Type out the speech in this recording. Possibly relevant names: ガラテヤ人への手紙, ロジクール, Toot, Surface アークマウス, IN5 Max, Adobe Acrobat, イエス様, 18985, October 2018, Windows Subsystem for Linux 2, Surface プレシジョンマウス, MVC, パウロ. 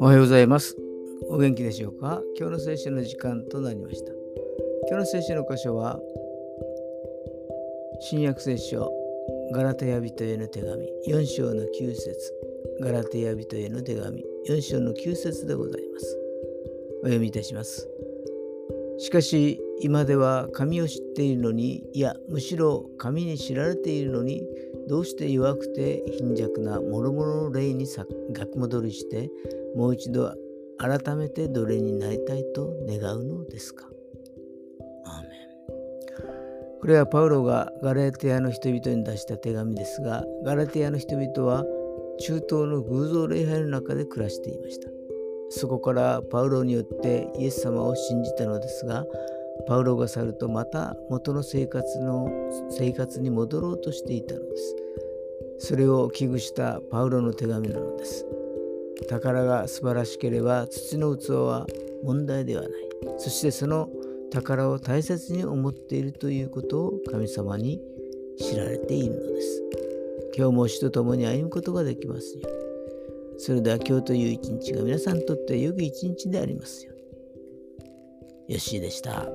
おはようございます。お元気でしょうか。今日の聖書の時間となりました。今日の聖書の箇所は新約聖書ガラテヤ人への手紙4章の9節ガラテヤ人への手紙4章の9節でございます。お読みいたします。しかし今では神を知っているのに、いやむしろ神に知られているのに、どうして弱くて貧弱な諸々の霊に逆戻りして、もう一度改めて奴隷になりたいと願うのですか。アーメン。これはパウロがガラテヤの人々に出した手紙ですが、ガラテヤの人々は中東の偶像礼拝の中で暮らしていました。そこからパウロによってイエス様を信じたのですが、パウロが去るとまた元の生活に戻ろうとしていたのです。それを危惧したパウロの手紙なのです。宝が素晴らしければ土の器は問題ではない。そしてその宝を大切に思っているということを神様に知られているのです。今日も主と共に歩むことができますように。それでは今日という一日が皆さんにとって良き一日でありますように。よしでした。